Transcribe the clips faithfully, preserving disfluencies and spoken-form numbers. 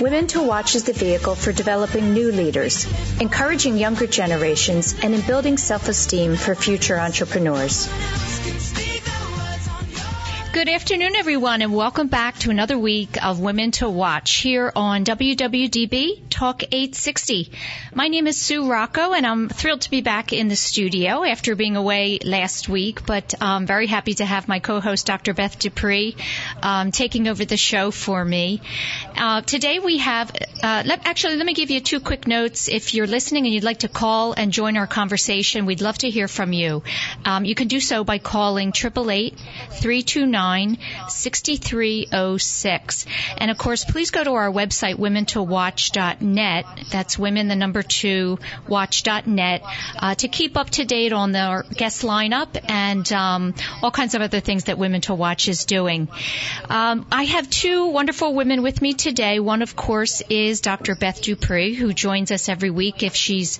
Women to Watch is the vehicle for developing new leaders, encouraging younger generations, and in building self-esteem for future entrepreneurs. Good afternoon, everyone, and welcome back to another week of Women to Watch here on W W D B Talk eight sixty. My name is Sue Rocco, and I'm thrilled to be back in the studio after being away last week, but I'm very happy to have my co-host, Doctor Beth Dupree, um, taking over the show for me. Uh, today we have, uh, let, actually, let me give you two quick notes. If you're listening and you'd like to call and join our conversation, we'd love to hear from you. Um, you can do so by calling eight eight eight, three two nine, six three zero six. And of course, please go to our website, women to watch dot net. That's women, the number two, watch dot net, uh, to keep up to date on the guest lineup and um, all kinds of other things that Women to Watch is doing. Um, I have two wonderful women with me today. One, of course, is Doctor Beth Dupree, who joins us every week if she's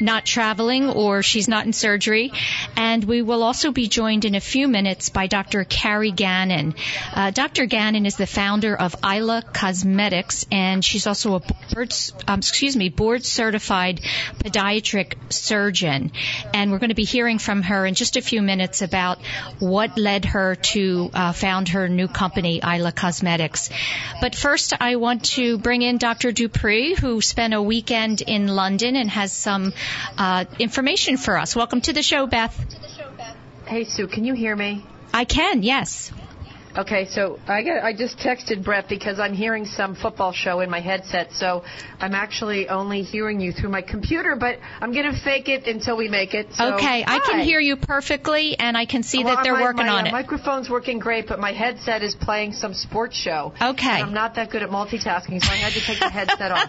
not traveling or she's not in surgery. And we will also be joined in a few minutes by Doctor Cary Gannon. Uh, Doctor Gannon is the founder of Isla Cosmetics, and she's also a board, um, excuse me, board-certified podiatric surgeon. And we're going to be hearing from her in just a few minutes about what led her to uh, found her new company, Isla Cosmetics. But first, I want to bring in Doctor Dupree, who spent a weekend in London and has some uh, information for us. Welcome to the show, Beth. Hey, Sue, can you hear me? I can, yes. Okay, so I, got, I just texted Brett because I'm hearing some football show in my headset, so I'm actually only hearing you through my computer, but I'm going to fake it until we make it. So, okay, hi. I can hear you perfectly, and I can see well, that they're my, working my, on uh, it. My microphone's working great, but my headset is playing some sports show. Okay. And I'm not that good at multitasking, so I had to take the headset off.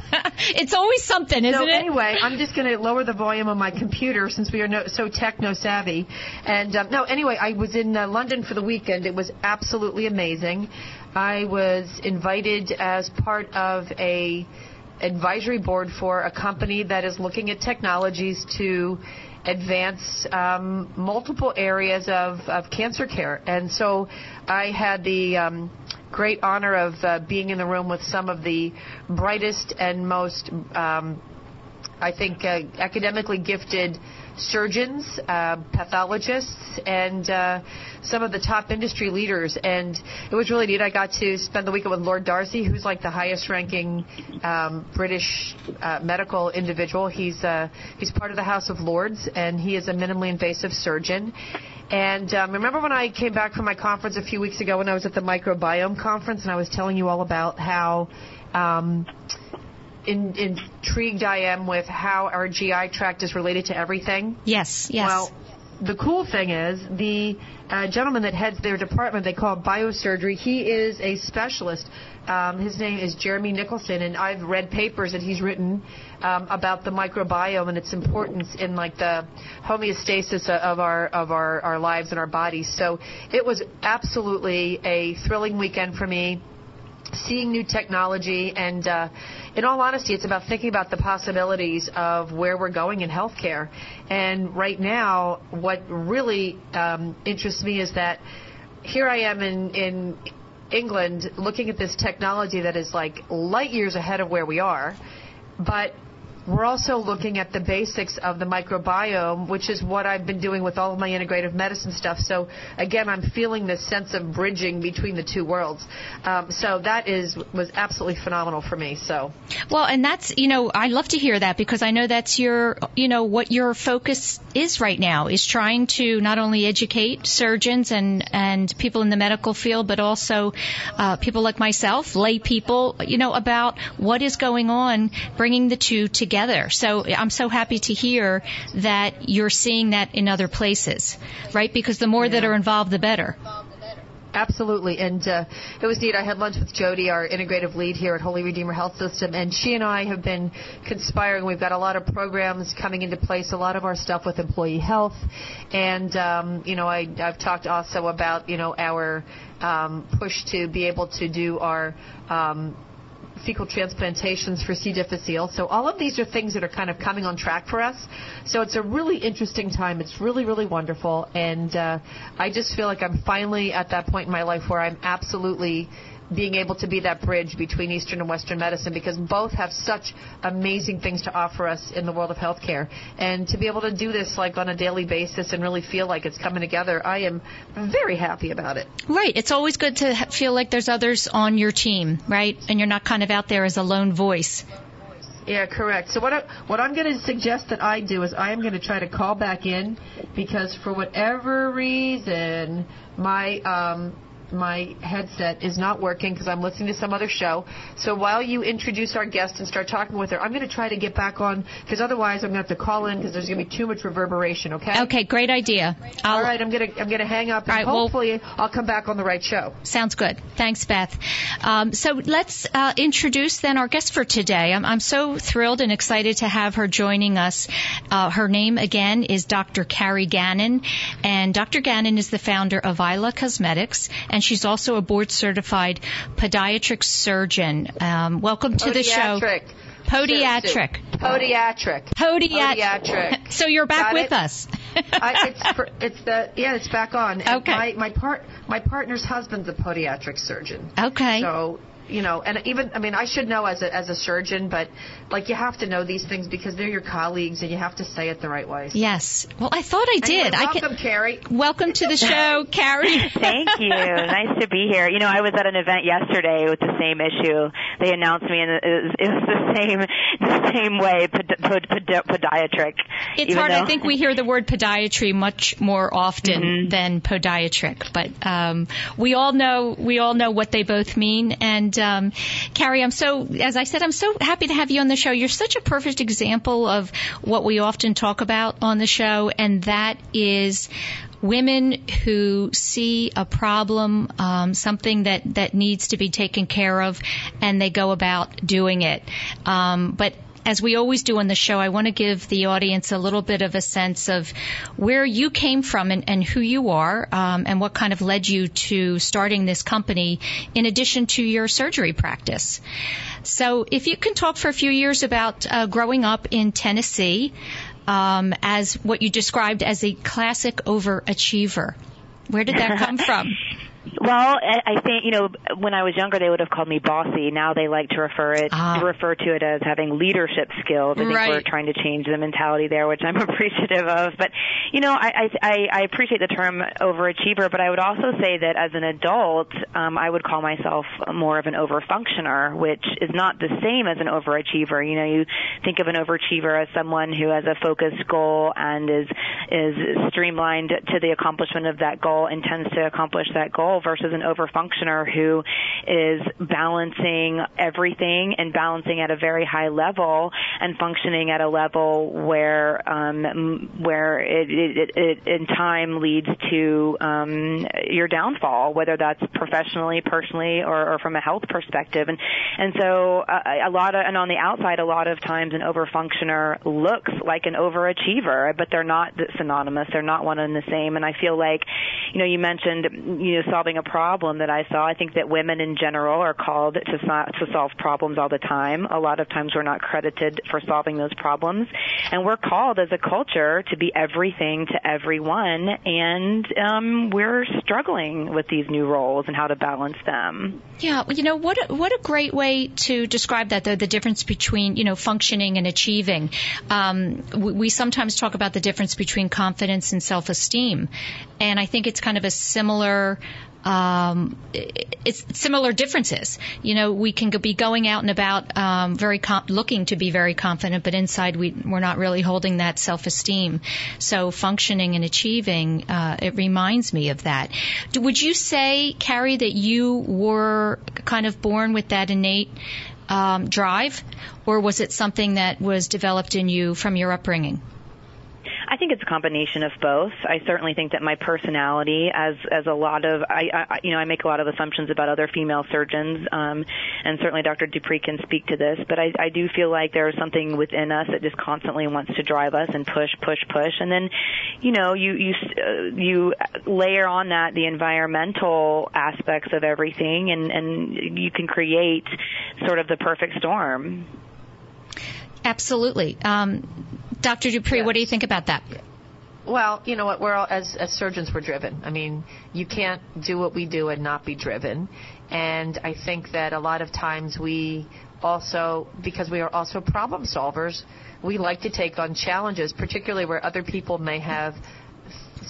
It's always something, isn't so, it? So anyway, I'm just going to lower the volume of my computer since we are no, so techno-savvy. And um, no, anyway, I was in uh, London for the weekend. It was absolutely amazing. I was invited as part of a advisory board for a company that is looking at technologies to advance um, multiple areas of, of cancer care. And so I had the um, great honor of uh, being in the room with some of the brightest and most, um, I think, uh, academically gifted surgeons, uh, pathologists, and uh, some of the top industry leaders. And it was really neat. I got to spend the weekend with Lord Darzi, who's like the highest-ranking um, British uh, medical individual. He's uh, he's part of the House of Lords, and he is a minimally invasive surgeon. And um, remember when I came back from my conference a few weeks ago when I was at the microbiome conference, and I was telling you all about how Um, In, intrigued I am with how our G I tract is related to everything. Yes, yes. Well, the cool thing is the uh, gentleman that heads their department, they call biosurgery, he is a specialist. Um, his name is Jeremy Nicholson, and I've read papers that he's written um, about the microbiome and its importance in like the homeostasis of our of our, our lives and our bodies. So it was absolutely a thrilling weekend for me, seeing new technology, and uh, in all honesty, it's about thinking about the possibilities of where we're going in healthcare. And right now, what really um, interests me is that here I am in, in England looking at this technology that is like light years ahead of where we are, but we're also looking at the basics of the microbiome, which is what I've been doing with all of my integrative medicine stuff. So, again, I'm feeling this sense of bridging between the two worlds. Um, so that is was absolutely phenomenal for me. So, well, and that's, you know, I love to hear that because I know that's your, you know, what your focus is right now is trying to not only educate surgeons and, and people in the medical field, but also uh, people like myself, lay people, you know, about what is going on, bringing the two together. So I'm so happy to hear that you're seeing that in other places, right? Because the more yeah. that are involved, the better. Absolutely. And uh, it was neat. I had lunch with Jody, our integrative lead here at Holy Redeemer Health System, and she and I have been conspiring. We've got a lot of programs coming into place, a lot of our stuff with employee health. And, um, you know, I, I've talked also about, you know, our um, push to be able to do our um, fecal transplantations for C. difficile. So all of these are things that are kind of coming on track for us. So it's a really interesting time. It's really, really wonderful. And uh, I just feel like I'm finally at that point in my life where I'm absolutely being able to be that bridge between Eastern and Western medicine, because both have such amazing things to offer us in the world of healthcare. And to be able to do this like on a daily basis and really feel like it's coming together, I am very happy about it. Right. It's always good to feel like there's others on your team, right? And you're not kind of out there as a lone voice. Yeah, correct. So what, I, what I'm going to suggest that I do is I am going to try to call back in, because for whatever reason, my... Um, my headset is not working because I'm listening to some other show. So while you introduce our guest and start talking with her, I'm going to try to get back on, because otherwise I'm going to have to call in because there's going to be too much reverberation, okay? Okay, great idea. I'll... All right, I'm going to I'm going to hang up, and right, hopefully well, I'll come back on the right show. Sounds good. Thanks, Beth. Um, so let's uh, introduce then our guest for today. I'm, I'm so thrilled and excited to have her joining us. Uh, her name, again, is Doctor Cary Gannon, and Doctor Gannon is the founder of Isla Cosmetics, and she's also a board-certified podiatric surgeon. Um, welcome to podiatric. the show. Podiatric. Podiatric. Podiatric. Podiatric. So you're back Got with it? us. I, it's, for, it's the yeah, it's back on. And okay. My my part my partner's husband's a podiatric surgeon. Okay. So. You know, and even, I mean, I should know as a as a surgeon, but, like, you have to know these things because they're your colleagues, and you have to say it the right way. Yes. Well, I thought I did. Anyway, welcome, I can, Cary. Welcome to the show, Cary. Thank you. Nice to be here. You know, I was at an event yesterday with the same issue. They announced me, and it was, it was the same the same way, pod, pod, pod, podiatric. It's hard. Though... I think we hear the word podiatry much more often mm-hmm. than podiatric, but um, we all know we all know what they both mean, and Um, Cary, I'm so, as I said, I'm so happy to have you on the show. You're such a perfect example of what we often talk about on the show, and that is women who see a problem, um, something that, that needs to be taken care of, and they go about doing it. Um, but as we always do on the show, I want to give the audience a little bit of a sense of where you came from and, and who you are, um, and what kind of led you to starting this company in addition to your surgery practice. So if you can talk for a few years about uh, growing up in Tennessee um, as what you described as a classic overachiever. Where did that come from? Well, I think, you know, when I was younger, they would have called me bossy. Now they like to refer it, ah. refer to it as having leadership skills. I think right. we're trying to change the mentality there, which I'm appreciative of. But, you know, I, I, I appreciate the term overachiever, but I would also say that as an adult, um, I would call myself more of an overfunctioner, which is not the same as an overachiever. You know, you think of an overachiever as someone who has a focused goal and is, is streamlined to the accomplishment of that goal and tends to accomplish that goal, versus an overfunctioner who is balancing everything and balancing at a very high level and functioning at a level where um, where it, it, it in time leads to um, your downfall, whether that's professionally, personally, or, or from a health perspective. And and so uh, a lot of, and on the outside, a lot of times an overfunctioner looks like an overachiever, but they're not synonymous. They're not one and the same. And I feel like, you know, you mentioned, you know, solving a problem that I saw. I think that women in general are called to, so- to solve problems all the time. A lot of times we're not credited for solving those problems. And we're called as a culture to be everything to everyone. And um, we're struggling with these new roles and how to balance them. Yeah. You know, what a, what a great way to describe that, though, the difference between, you know, functioning and achieving. Um, we, we sometimes talk about the difference between confidence and self-esteem. And I think it's kind of a similar... Um, it's similar differences. You know, we can be going out and about, um, very com- looking to be very confident, but inside we, we're not really holding that self-esteem. So functioning and achieving, uh, it reminds me of that. Would you say, Cary, that you were kind of born with that innate, um, drive, or was it something that was developed in you from your upbringing? I think it's a combination of both. I certainly think that my personality, as as a lot of, I, I you know, I make a lot of assumptions about other female surgeons, um, and certainly Doctor Dupree can speak to this, but I, I do feel like there is something within us that just constantly wants to drive us and push, push, push. And then, you know, you, you, uh, you layer on that the environmental aspects of everything, and, and you can create sort of the perfect storm. Absolutely. Um, Doctor Dupree, yes. What do you think about that? Well, you know what, we're all, as, as surgeons, we're driven. I mean, you can't do what we do and not be driven. And I think that a lot of times we also, because we are also problem solvers, we like to take on challenges, particularly where other people may have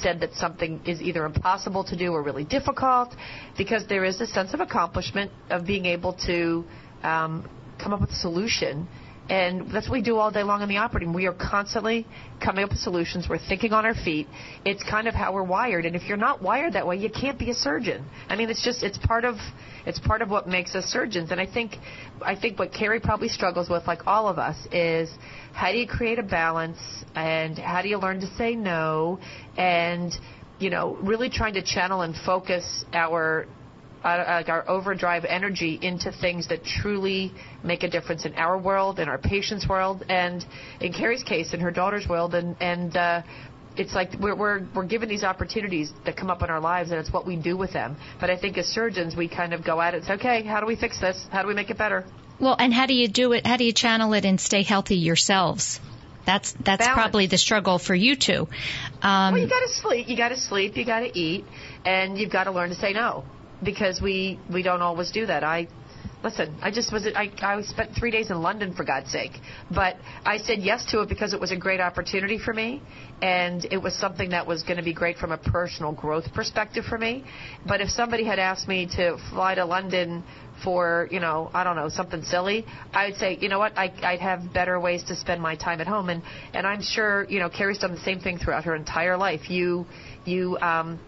said that something is either impossible to do or really difficult, because there is a sense of accomplishment of being able to um, come up with a solution. And that's what we do all day long in the operating room. We are constantly coming up with solutions. We're thinking on our feet. It's kind of how we're wired. And if you're not wired that way, you can't be a surgeon. I mean, it's just it's part of it's part of what makes us surgeons. And I think I think what Cary probably struggles with, like all of us, is how do you create a balance, and how do you learn to say no, and you know, really trying to channel and focus our Like our overdrive energy into things that truly make a difference in our world, in our patients' world, and in Cary's case, in her daughter's world. And and uh, it's like we're, we're we're given these opportunities that come up in our lives, and it's what we do with them. But I think as surgeons, we kind of go at it. It's okay. How do we fix this? How do we make it better? Well, and how do you do it? How do you channel it and stay healthy yourselves? That's that's Balance. Probably the struggle for you two. Um, well, you got to sleep. You got to sleep. You got to eat, and you've got to learn to say no. Because we, we don't always do that. I listen. I just was. I I spent three days in London, for God's sake. But I said yes to it because it was a great opportunity for me, and it was something that was going to be great from a personal growth perspective for me. But if somebody had asked me to fly to London for, you know, I don't know, something silly, I would say, you know what, I, I'd have better ways to spend my time at home. And and I'm sure, you know, Cary's done the same thing throughout her entire life. You you um.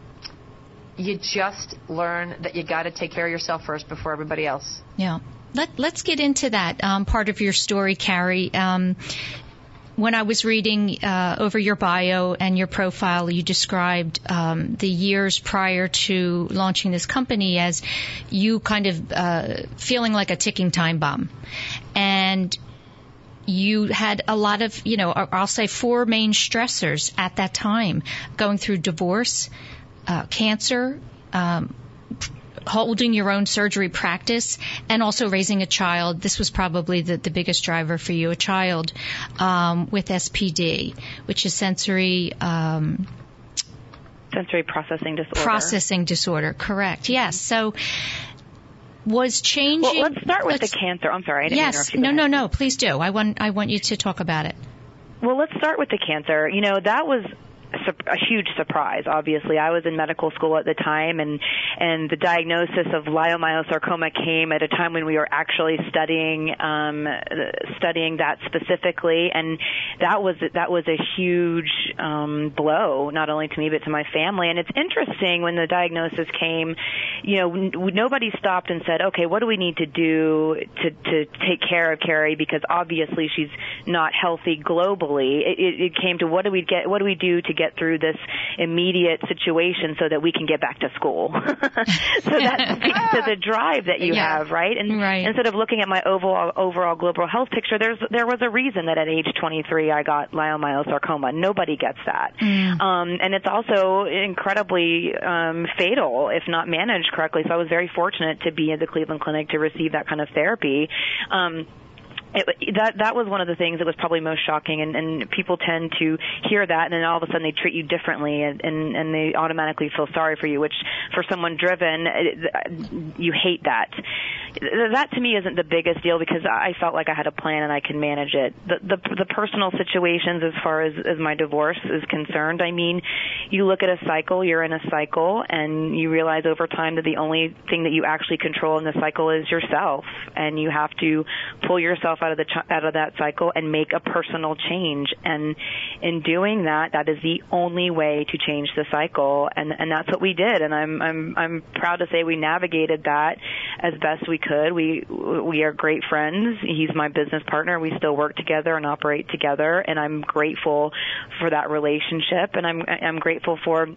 You just learn that you got to take care of yourself first before everybody else. Yeah. Let, let's get into that um, part of your story, Cary. Um, when I was reading uh, over your bio and your profile, you described um, the years prior to launching this company as you kind of uh, feeling like a ticking time bomb. And you had a lot of, you know, I'll say four main stressors at that time, going through divorce, Uh, cancer, um, holding your own surgery practice, and also raising a child. This was probably the, the biggest driver for you, a child um, with S P D, which is sensory... Um, sensory processing disorder. Processing disorder, correct. Yes, so... Was changing... Well, let's start with let's, the cancer. I'm sorry, I didn't yes, interrupt you. Yes, no, no, no, please do. I want, I want you to talk about it. Well, let's start with the cancer. You know, that was... a huge surprise. Obviously, I was in medical school at the time, and and the diagnosis of leiomyosarcoma came at a time when we were actually studying um, studying that specifically, and that was that was a huge um, blow, not only to me but to my family. And it's interesting, when the diagnosis came, you know, n- nobody stopped and said, "Okay, what do we need to do to to take care of Cary?" Because obviously she's not healthy globally. It, it, it came to what do we get? What do we do to get through this immediate situation so that we can get back to school? So that speaks to the drive that you yeah. have, right? And right. instead of looking at my overall overall global health picture, there's there was a reason that at age twenty-three I got leiomyosarcoma. Nobody gets that. Mm. Um, and it's also incredibly um, fatal if not managed correctly. So I was very fortunate to be at the Cleveland Clinic to receive that kind of therapy. Um, It, that that was one of the things that was probably most shocking, and, and people tend to hear that, and then all of a sudden they treat you differently, and, and, and they automatically feel sorry for you, which for someone driven, it, you hate that. That to me isn't the biggest deal because I felt like I had a plan and I can manage it. The the, the personal situations as far as, as my divorce is concerned, I mean, you look at a cycle, you're in a cycle, and you realize over time that the only thing that you actually control in the cycle is yourself, and you have to pull yourself out of the out of that cycle and make a personal change. And in doing that, that is the only way to change the cycle, and and that's what we did. And I'm I'm I'm proud to say we navigated that as best we could. We we are great friends. He's my business partner. We still work together and operate together, and I'm grateful for that relationship, and I'm I'm grateful for,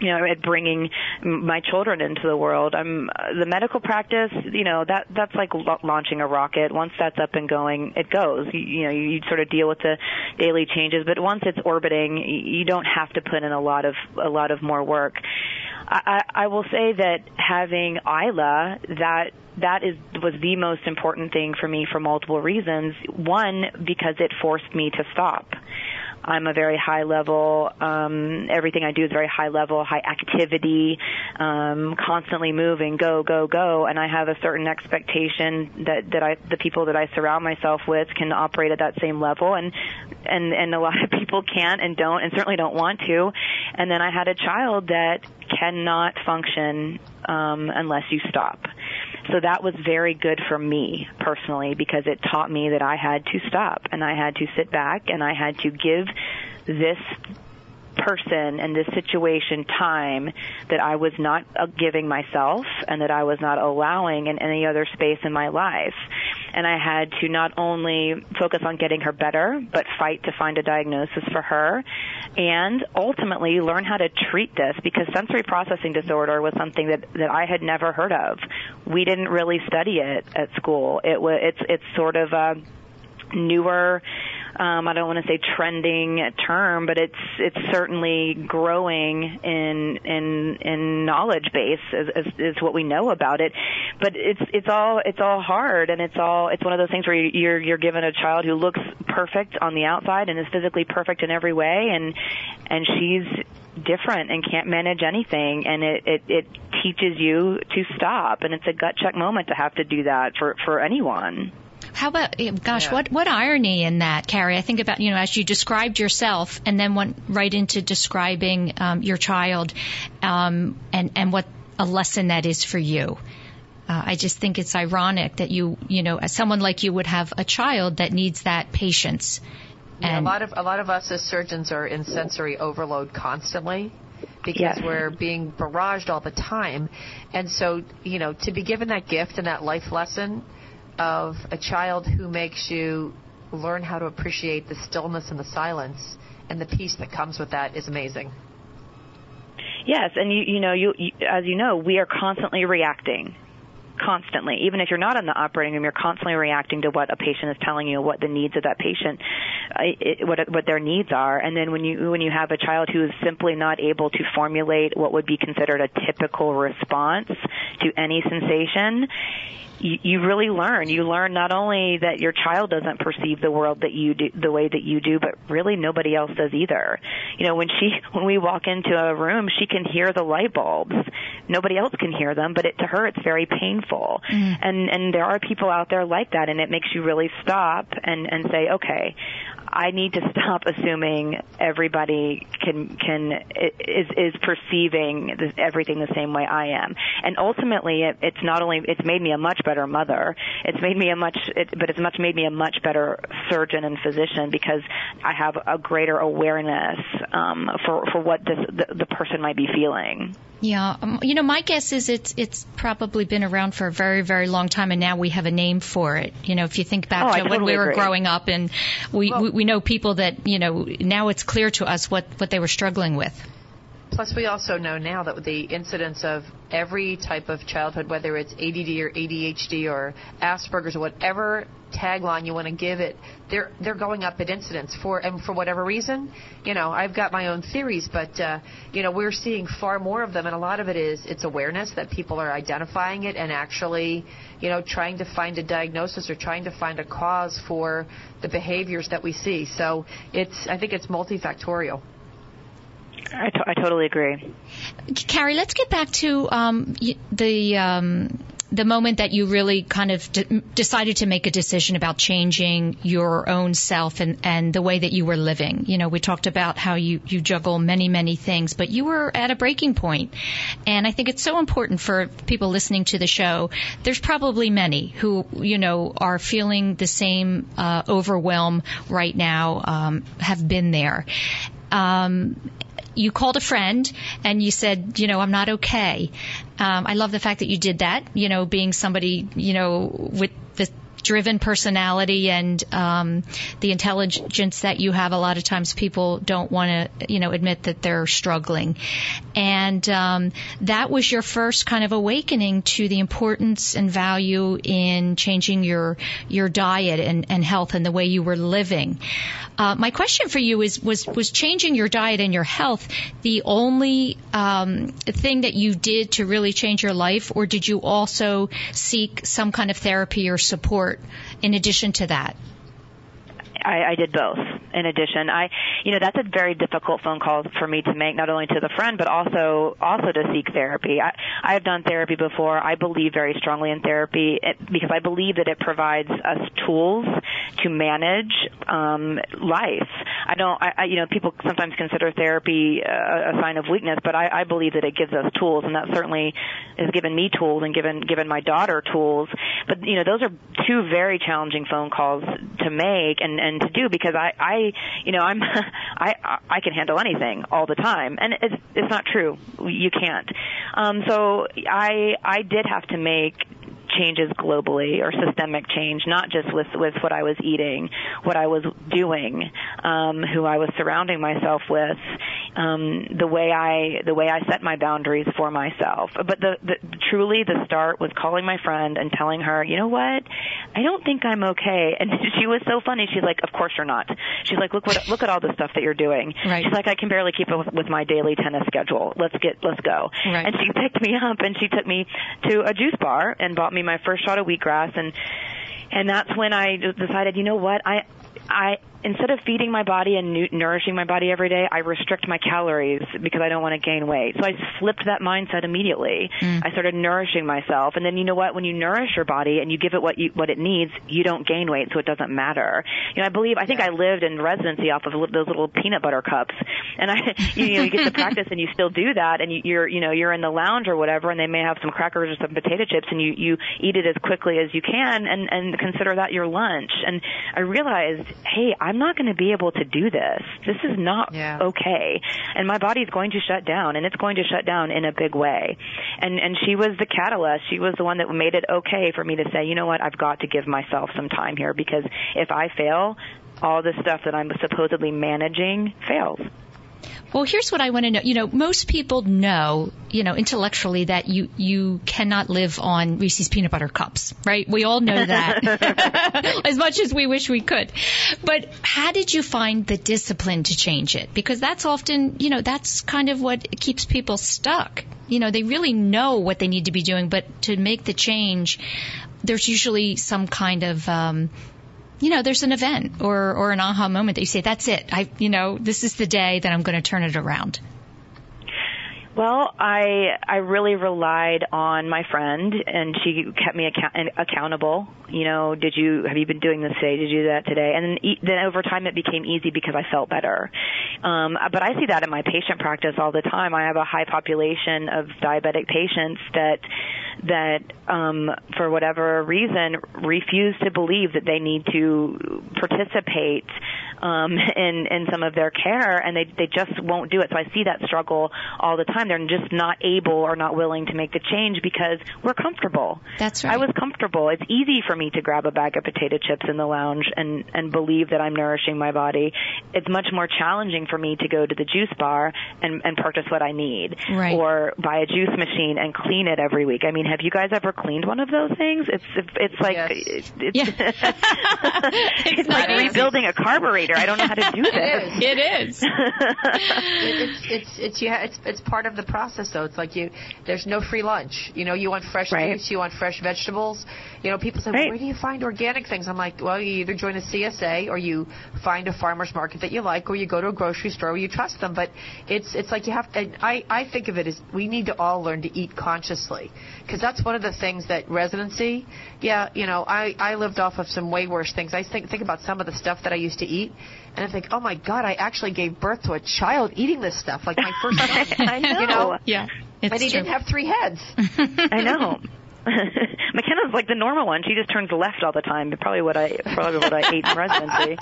you know, at bringing my children into the world. I'm the medical practice, you know, that that's like launching a rocket. Once that's up and going, it goes. You, you know, you, you sort of deal with the daily changes, but once it's orbiting, you don't have to put in a lot of a lot of more work. I, I will say that having Isla, that that is was the most important thing for me for multiple reasons. One, because it forced me to stop. I'm a very high level, um, everything I do is very high level, high activity, um, constantly moving, go, go, go. And I have a certain expectation that, that I, the people that I surround myself with can operate at that same level. And, and, and a lot of people can't and don't and certainly don't want to. And then I had a child that cannot function, um, unless you stop. So that was very good for me personally, because it taught me that I had to stop and I had to sit back and I had to give this person and this situation time that I was not giving myself and that I was not allowing in any other space in my life. And I had to not only focus on getting her better, but fight to find a diagnosis for her and ultimately learn how to treat this, because sensory processing disorder was something that, that I had never heard of. We didn't really study it at school. It was, it's, it's sort of a newer, Um, I don't want to say trending term, but it's it's certainly growing in in in knowledge base is, is, is what we know about it. But it's it's all it's all hard, and it's all it's one of those things where you're you're given a child who looks perfect on the outside and is physically perfect in every way, and and she's different and can't manage anything, and it, it it teaches you to stop, and it's a gut check moment to have to do that for for anyone. How about, gosh, yeah. what, what irony in that, Cary? I think about, you know, as you described yourself and then went right into describing um, your child um, and, and what a lesson that is for you. Uh, I just think it's ironic that you, you know, as someone like you would have a child that needs that patience. And yeah, a lot of a lot of us as surgeons are in sensory overload constantly, because yes. we're being barraged all the time. And so, you know, to be given that gift and that life lesson of a child who makes you learn how to appreciate the stillness and the silence and the peace that comes with that is amazing. Yes, and you, you know, you, you as you know, we are constantly reacting. Constantly, even if you're not in the operating room, you're constantly reacting to what a patient is telling you, what the needs of that patient, uh, it, what what their needs are. And then when you when you have a child who is simply not able to formulate what would be considered a typical response to any sensation, you, you really learn. You learn not only that your child doesn't perceive the world that you do the way that you do, but really nobody else does either. You know, when she when we walk into a room, she can hear the light bulbs. Nobody else can hear them, but it, to her, it's very painful. Mm-hmm. And and there are people out there like that, and it makes you really stop and, and say, okay, I need to stop assuming everybody can can is is perceiving this, everything the same way I am. And ultimately, it, it's not only it's made me a much better mother, it's made me a much, it, but it's much made me a much better surgeon and physician, because I have a greater awareness um, for for what this the, the person might be feeling. Yeah, um, you know, my guess is it's it's probably been around for a very, very long time, and now we have a name for it. You know, if you think back oh, to I when totally we were agree. growing up, and we, well, we we know people that, you know, now it's clear to us what, what they were struggling with. Plus, we also know now that the incidence of every type of childhood, whether it's A D D or A D H D or Asperger's or whatever tagline you want to give it, they're they're going up at incidence for and for whatever reason. You know, I've got my own theories, but uh, you know, we're seeing far more of them, and a lot of it is it's awareness that people are identifying it and actually, you know, trying to find a diagnosis or trying to find a cause for the behaviors that we see. So it's I think it's multifactorial. I, t- I totally agree. Cary, let's get back to um, the um, the moment that you really kind of de- decided to make a decision about changing your own self and, and the way that you were living. You know, we talked about how you, you juggle many, many things, but you were at a breaking point. And I think it's so important for people listening to the show. There's probably many who, you know, are feeling the same uh, overwhelm right now, um, have been there. Um you called a friend and you said, you know, I'm not okay. Um, I love the fact that you did that, you know, being somebody, you know, with the driven personality and um, the intelligence that you have. A lot of times people don't want to, you know, admit that they're struggling. And um, that was your first kind of awakening to the importance and value in changing your your diet and, and health and the way you were living. Uh, my question for you is, was, was changing your diet and your health the only um, thing that you did to really change your life, or did you also seek some kind of therapy or support in addition to that? I, I did both. In addition, I, you know, that's a very difficult phone call for me to make, not only to the friend, but also, also to seek therapy. I, I have done therapy before. I believe very strongly in therapy because I believe that it provides us tools to manage, um, life. I don't, I, I you know, people sometimes consider therapy a, a sign of weakness, but I, I believe that it gives us tools, and that certainly has given me tools and given, given my daughter tools. But, you know, those are two very challenging phone calls to make and, and to do because I, I, you know, I'm, I, I can handle anything all the time, and it's, it's not true. You can't. Um, so I, I did have to make changes globally, or systemic change, not just with, with what I was eating, what I was doing, um, who I was surrounding myself with, um, the way I the way I set my boundaries for myself. But the, the truly the start was calling my friend and telling her, you know what, I don't think I'm okay. And she was so funny. She's like, of course you're not. She's like, look what look at all the stuff that you're doing. Right. She's like, I can barely keep up with my daily tennis schedule. Let's get let's go. Right. And she picked me up and she took me to a juice bar and bought me my first shot of wheatgrass, and and that's when I decided, you know what, I I instead of feeding my body and nu- nourishing my body every day, I restrict my calories because I don't want to gain weight. So I flipped that mindset immediately. Mm. I started nourishing myself. And then, you know what, when you nourish your body and you give it what you, what it needs, you don't gain weight, so it doesn't matter. You know, I believe, I think yeah. I lived in residency off of those little peanut butter cups. And I, you know, you get to practice and you still do that, and you're, you know, you're in the lounge or whatever, and they may have some crackers or some potato chips, and you, you eat it as quickly as you can and, and consider that your lunch. And I realized, hey, I'm I'm not going to be able to do this. This is not yeah. okay. And my body's going to shut down, and it's going to shut down in a big way. And and she was the catalyst. She was the one that made it okay for me to say, you know what, I've got to give myself some time here, because if I fail, all this stuff that I'm supposedly managing fails. Well, here's what I want to know. You know, most people know, you know, intellectually that you, you cannot live on Reese's peanut butter cups, right? We all know that as much as we wish we could. But how did you find the discipline to change it? Because that's often, you know, that's kind of what keeps people stuck. You know, they really know what they need to be doing, but to make the change, there's usually some kind of, um, you know, there's an event or, or an aha moment that you say, that's it. I, you know, this is the day that I'm going to turn it around. Well, I I really relied on my friend, and she kept me account- accountable. You know, did you have you been doing this today? Did you do that today? And then, then over time, it became easy because I felt better. Um, but I see that in my patient practice all the time. I have a high population of diabetic patients that that um, for whatever reason refuse to believe that they need to participate um, in in some of their care, and they they just won't do it. So I see that struggle all the time. They're just not able or not willing to make the change because we're comfortable. That's right. I was comfortable. It's easy for me to grab a bag of potato chips in the lounge and, and believe that I'm nourishing my body. It's much more challenging for me to go to the juice bar and, and purchase what I need. Right. Or buy a juice machine and clean it every week. I mean, have you guys ever cleaned one of those things? It's it's like yes. it's, it's, yeah. it's, it's like easy. Rebuilding a carburetor. I don't know how to do this. It is. It is. it, it's, it's, it's, yeah, it's, it's part of the process, though. It's like you, there's no free lunch. You know, you want fresh right. meats, you want fresh vegetables. You know, people say, right. well, where do you find organic things? I'm like, well, you either join a C S A or you find a farmer's market that you like, or you go to a grocery store where you trust them. But it's it's like you have to, and I, I think of it as we need to all learn to eat consciously, because that's one of the things that residency, yeah, you know, I, I lived off of some way worse things. I think, think about some of the stuff that I used to eat, and I think, oh, my God, I actually gave birth to a child eating this stuff, like my first I know. You know? Yeah, it's I mean, he true. Didn't have three heads. I know. McKenna's like the normal one. She just turns left all the time. Probably what I probably what I ate in residency.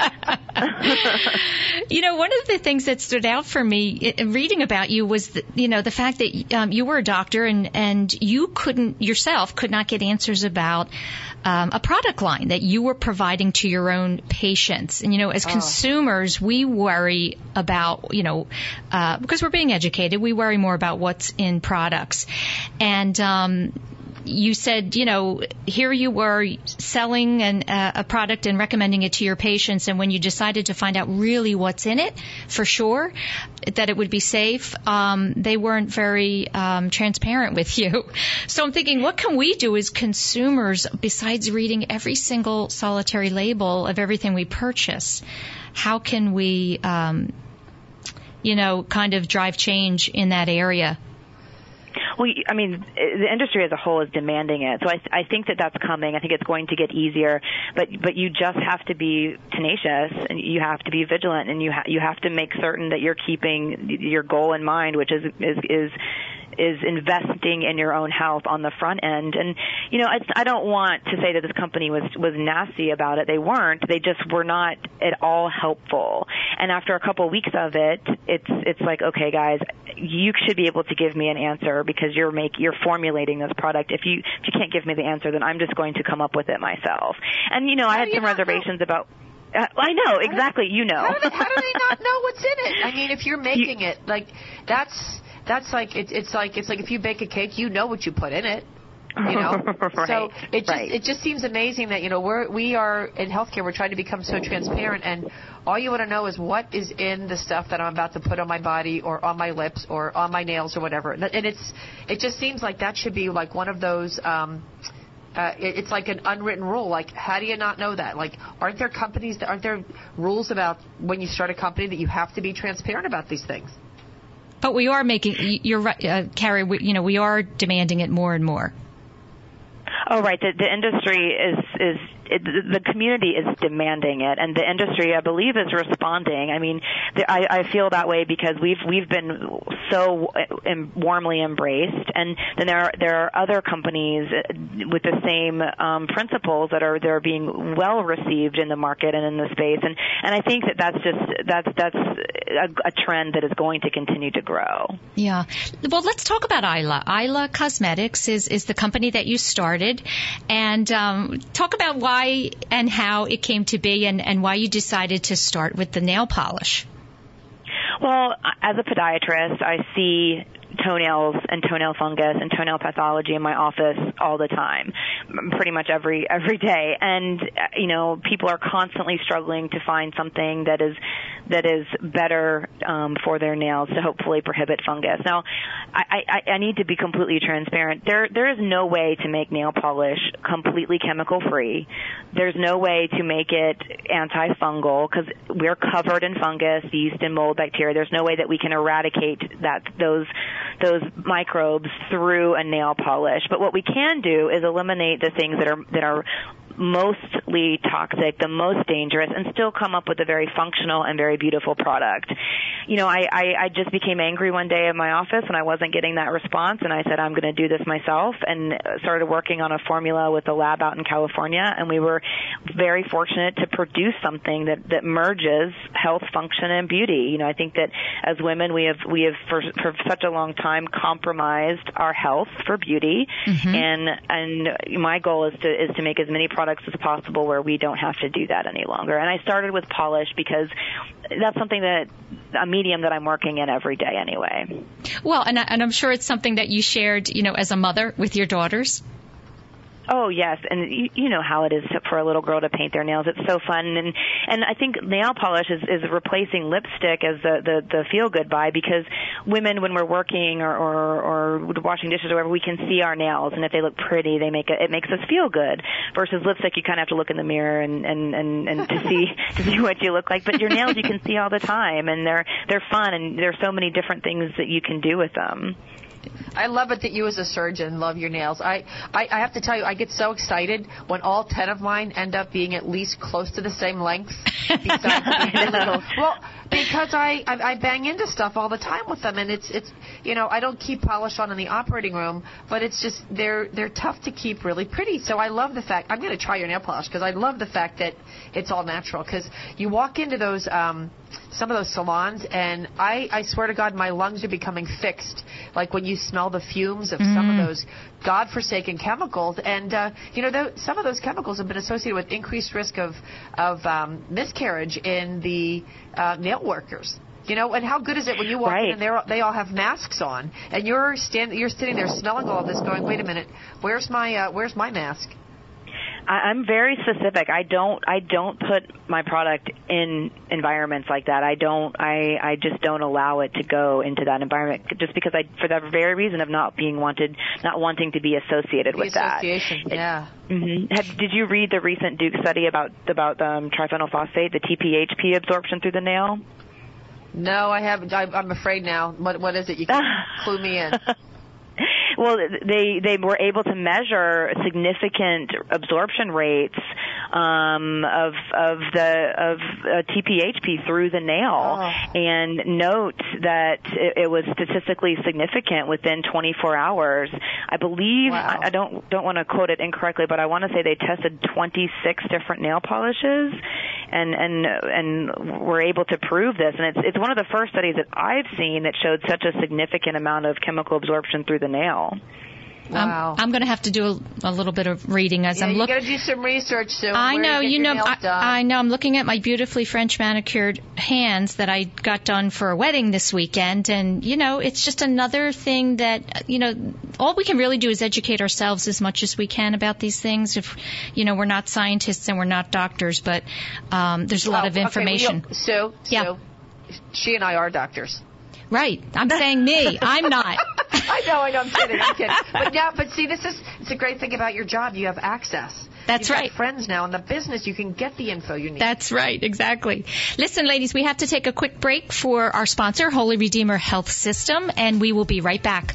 You know, one of the things that stood out for me in reading about you was, the, you know, the fact that um, you were a doctor and, and you couldn't yourself could not get answers about um, a product line that you were providing to your own patients. And, you know, as oh. consumers, we worry about, you know, uh, because we're being educated, we worry more about what's in products. And um, you said, you know, here you were selling an, uh, a product and recommending it to your patients. And when you decided to find out really what's in it, for sure, that it would be safe, um, they weren't very um, transparent with you. So I'm thinking, what can we do as consumers besides reading every single solitary label of everything we purchase? How can we, um, you know, kind of drive change in that area? Well, I mean, the industry as a whole is demanding it. So I, th- I think that that's coming. I think it's going to get easier. But but you just have to be tenacious, and you have to be vigilant, and you ha- you have to make certain that you're keeping your goal in mind, which is is is. is investing in your own health on the front end. And, you know, I, I don't want to say that this company was, was nasty about it. They weren't. They just were not at all helpful. And after a couple of weeks of it, it's it's like, okay, guys, you should be able to give me an answer because you're make, you're formulating this product. If you if you can't give me the answer, then I'm just going to come up with it myself. And, you know, I had some reservations about... Uh, I know, exactly, you know. How do, they, how do they not know what's in it? I mean, if you're making you, it, like, that's... That's like it, it's like it's like if you bake a cake, you know what you put in it, you know. right, so it just right. it just seems amazing that you know we're we are in healthcare. We're trying to become so transparent, and all you want to know is what is in the stuff that I'm about to put on my body or on my lips or on my nails or whatever. And it's it just seems like that should be like one of those. Um, Uh, it, it's like an unwritten rule. Like, how do you not know that? Like, aren't there companies? That, aren't there rules about when you start a company that you have to be transparent about these things? But we are making, you're right, uh, Cary, we, you know, we are demanding it more and more. Oh, right. The, the industry is, is it, the community is demanding it, and the industry, I believe, is responding. I mean, the, I, I feel that way because we've we've been so warmly embraced, and then there are, there are other companies with the same um, principles that are they're being well received in the market and in the space, and, and I think that that's just that's that's a, a trend that is going to continue to grow. Yeah. Well, let's talk about Isla. Isla Cosmetics is is the company that you started. And um, talk about why and how it came to be and, and why you decided to start with the nail polish. Well, as a podiatrist, I see toenails and toenail fungus and toenail pathology in my office all the time, pretty much every every day. And, you know, people are constantly struggling to find something that is that is better um, for their nails to hopefully prohibit fungus. Now, I, I, I need to be completely transparent. There There is no way to make nail polish completely chemical-free. There's no way to make it antifungal because we're covered in fungus, yeast, and mold bacteria. There's no way that we can eradicate that those those microbes through a nail polish. But what we can do is eliminate the things that are that are mostly toxic, the most dangerous, and still come up with a very functional and very beautiful product. You know, I, I, I just became angry one day in my office and I wasn't getting that response, and I said, I'm going to do this myself, and started working on a formula with a lab out in California, and we were very fortunate to produce something that, that merges health, function, and beauty. You know, I think that as women, we have, we have for, for such a long time compromised our health for beauty, mm-hmm. and, and my goal is to, is to make as many products products as possible where we don't have to do that any longer. And I started with polish because that's something that a medium that I'm working in every day anyway. Well, and, I, and I'm sure it's something that you shared, you know, as a mother with your daughters. Oh, yes. And you, you know how it is for a little girl to paint their nails. It's so fun. And and I think nail polish is, is replacing lipstick as the, the, the feel-good buy because women, when we're working or, or, or washing dishes or whatever, we can see our nails. And if they look pretty, they make a, it makes us feel good. Versus lipstick, you kind of have to look in the mirror and, and, and, and to see to see what you look like. But your nails, you can see all the time. And they're they're fun. And there's so many different things that you can do with them. I love it that you as a surgeon love your nails. I, I, I have to tell you, I get so excited when all ten of mine end up being at least close to the same length. Besides being a little, well, because I, I I bang into stuff all the time with them, and it's it's you know I don't keep polish on in the operating room, but it's just they're they're tough to keep really pretty. So I love the fact I'm going to try your nail polish because I love the fact that it's all natural. Because you walk into those um, some of those salons, and I I swear to God my lungs are becoming fixed. Like when you smell the fumes of mm-hmm. some of those godforsaken chemicals, and uh, you know th- some of those chemicals have been associated with increased risk of of um, miscarriage in the uh, nail workers. You know, and how good is it when you walk right. in and they're, they all have masks on, and you're stand you're sitting there smelling all this, going, wait a minute, where's my uh, where's my mask? I'm very specific. I don't. I don't put my product in environments like that. I don't. I. I just don't allow it to go into that environment, just because I, for that very reason of not being wanted, not wanting to be associated the with association, that. Association. Yeah. Mm-hmm. Have, did you read the recent Duke study about about um, triphenyl phosphate, the T P H P absorption through the nail? No, I haven't. I, I'm afraid now. What, what is it? You can clue me in. Well, they they were able to measure significant absorption rates um, of of the of uh, T P H P through the nail, oh. and note that it, it was statistically significant within twenty-four hours. I believe wow. I, I don't don't want to quote it incorrectly, but I want to say they tested twenty-six different nail polishes, and and and were able to prove this. And it's it's one of the first studies that I've seen that showed such a significant amount of chemical absorption through the nail. Wow. Um, I'm going to have to do a, a little bit of reading as yeah, I'm looking. You've got to do some research soon. I know, you know, I, I know. I'm looking at my beautifully French manicured hands that I got done for a wedding this weekend. And, you know, it's just another thing that, you know, all we can really do is educate ourselves as much as we can about these things. If, you know, we're not scientists and we're not doctors, but um, there's a lot oh, of information. Okay, well, so, yeah. so, she and I are doctors. Right. I'm saying me. I'm not. I know, I know. I'm kidding. I'm kidding. But now, but see, this is it's a great thing about your job. You have access. That's You've right. got friends now in the business. You can get the info you need. That's right. Exactly. Listen, ladies, we have to take a quick break for our sponsor, Holy Redeemer Health System, and we will be right back.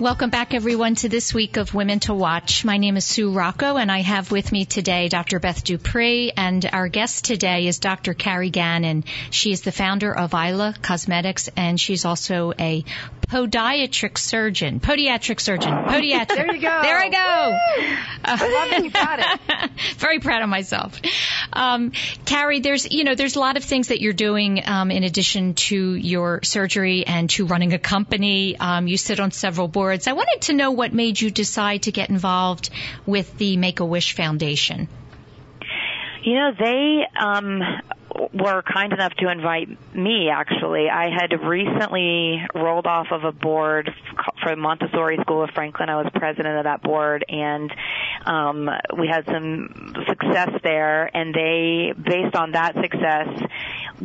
Welcome back, everyone, to this week of Women to Watch. My name is Sue Rocco, and I have with me today Doctor Beth Dupree, and our guest today is Doctor Cary Gannon. She is the founder of Isla Cosmetics, and she's also a podiatric surgeon. Podiatric surgeon. Podiatric. There you go. There I go. Woo! I love you got it. Very proud of myself. Um, Cary, there's, you know, there's a lot of things that you're doing um, in addition to your surgery and to running a company. Um, you sit on several boards. I wanted to know what made you decide to get involved with the Make-A-Wish Foundation. You know, they um, were kind enough to invite me, actually. I had recently rolled off of a board for Montessori School of Franklin. I was president of that board, and um, we had some success there, and they, based on that success,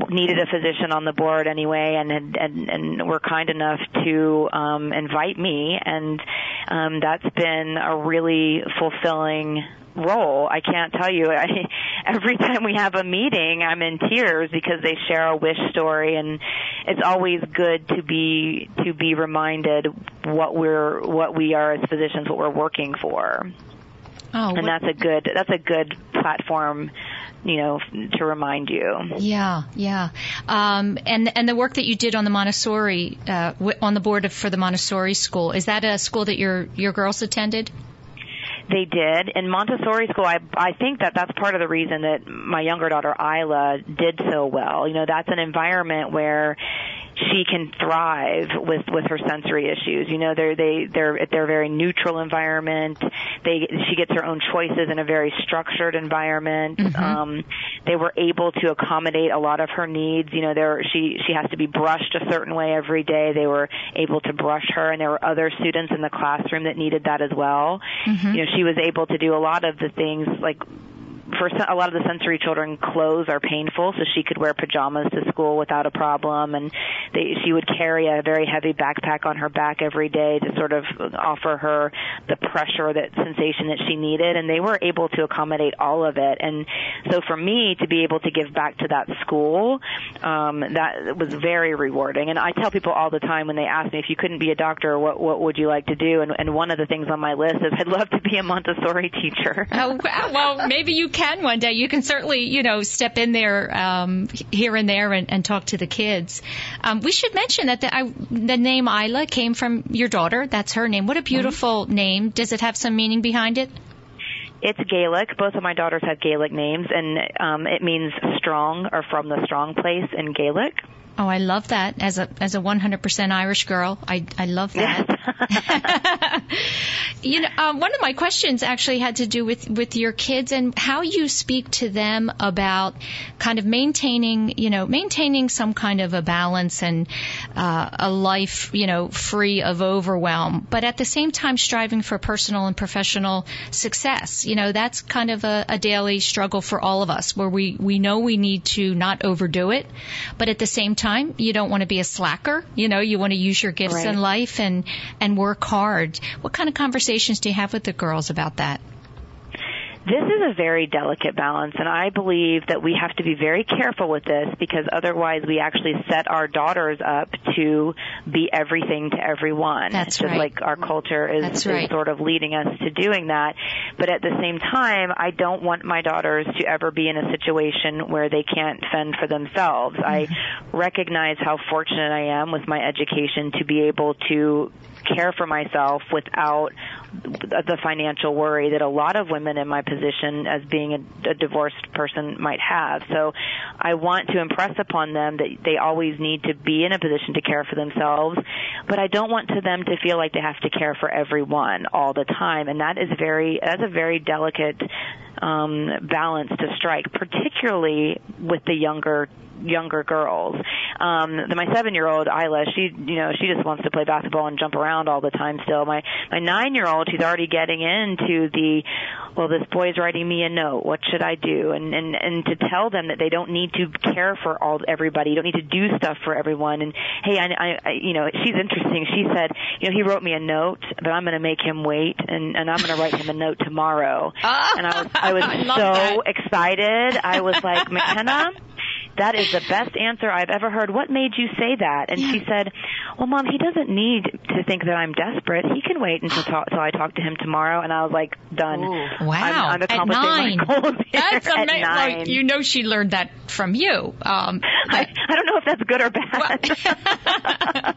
needed a physician on the board anyway, and and and were kind enough to um, invite me, and um, that's been a really fulfilling role. I can't tell you. I, every time we have a meeting, I'm in tears because they share a wish story, and it's always good to be to be reminded what we're what we are as physicians, what we're working for. Oh, and that's a good that's a good platform, you know, to remind you. Yeah, yeah. Um, and and the work that you did on the Montessori uh, w- on the board of, for the Montessori school, is that a school that your your girls attended? They did. In Montessori school, I, I think that that's part of the reason that my younger daughter Isla did so well. You know, that's an environment where she can thrive with, with her sensory issues. You know, they're, they, they're at their very neutral environment. They, she gets her own choices in a very structured environment. Mm-hmm. Um, they were able to accommodate a lot of her needs. You know, there, she, she has to be brushed a certain way every day. They were able to brush her, and there were other students in the classroom that needed that as well. Mm-hmm. You know, she was able to do a lot of the things, like, for a lot of the sensory children, clothes are painful, so she could wear pajamas to school without a problem, and they, she would carry a very heavy backpack on her back every day to sort of offer her the pressure, that sensation that she needed, and they were able to accommodate all of it. And so for me to be able to give back to that school, um, that was very rewarding. And I tell people all the time when they ask me, if you couldn't be a doctor, what, what would you like to do? And, and one of the things on my list is I'd love to be a Montessori teacher. Oh, well, maybe you can. Can one day. You can certainly, you know, step in there um, here and there and, and talk to the kids. Um, we should mention that the, I, the name Isla came from your daughter. That's her name. What a beautiful mm-hmm. name. Does it have some meaning behind it? It's Gaelic. Both of my daughters have Gaelic names, and um, it means strong or from the strong place in Gaelic. Oh, I love that. As a as a one hundred percent Irish girl, I I love that. You know, um, one of my questions actually had to do with, with your kids and how you speak to them about kind of maintaining, you know, maintaining some kind of a balance and uh, a life, you know, free of overwhelm, but at the same time striving for personal and professional success. You know, that's kind of a, a daily struggle for all of us, where we, we know we need to not overdo it, but at the same time, time you don't want to be a slacker. You know, you want to use your gifts right. in life and and work hard. What kind of conversations do you have with the girls about that? This is a very delicate balance, and I believe that we have to be very careful with this, because otherwise we actually set our daughters up to be everything to everyone. That's just right. Like our culture is, right. is sort of leading us to doing that. But at the same time, I don't want my daughters to ever be in a situation where they can't fend for themselves. Mm-hmm. I recognize how fortunate I am with my education to be able to care for myself without the financial worry that a lot of women in my position as being a, a divorced person might have. So I want to impress upon them that they always need to be in a position to care for themselves, but I don't want to them to feel like they have to care for everyone all the time. And that is very, that's a very delicate um, balance to strike, particularly with the younger younger girls. Um, my seven-year-old, Isla, she, you know, she just wants to play basketball and jump around all the time still. My, my nine-year-old, she's already getting into the, well, this boy's writing me a note. What should I do? And, and, and to tell them that they don't need to care for all, everybody. You don't need to do stuff for everyone. And hey, I, I, I you know, she's interesting. She said, you know, he wrote me a note, but I'm going to make him wait and, and I'm going to write him a note tomorrow. Oh, and I was, I was I so that. excited. I was like, McKenna, that is the best answer I've ever heard. What made you say that? And yeah. she said, well, Mom, he doesn't need to think that I'm desperate. He can wait until talk, till I talk to him tomorrow. And I was like, done. Ooh, wow. I'm, I'm accomplishing my goals here. That's amazing. Nine. Like, you know, she learned that from you. Um, but, I, I don't know if that's good or bad.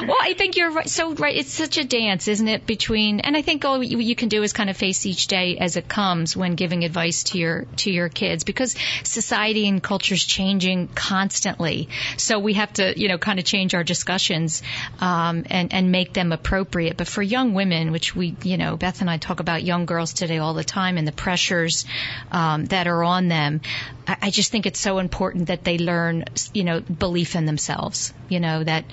Well, well, I think you're right, so right. It's such a dance, isn't it? Between, and I think all you, you can do is kind of face each day as it comes when giving advice to your, to your kids, because society and culture's changing. Constantly. So we have to, you know, kind of change our discussions um, and, and make them appropriate. But for young women, which we, you know, Beth and I talk about young girls today all the time and the pressures um, that are on them, I, I just think it's so important that they learn, you know, belief in themselves, you know, that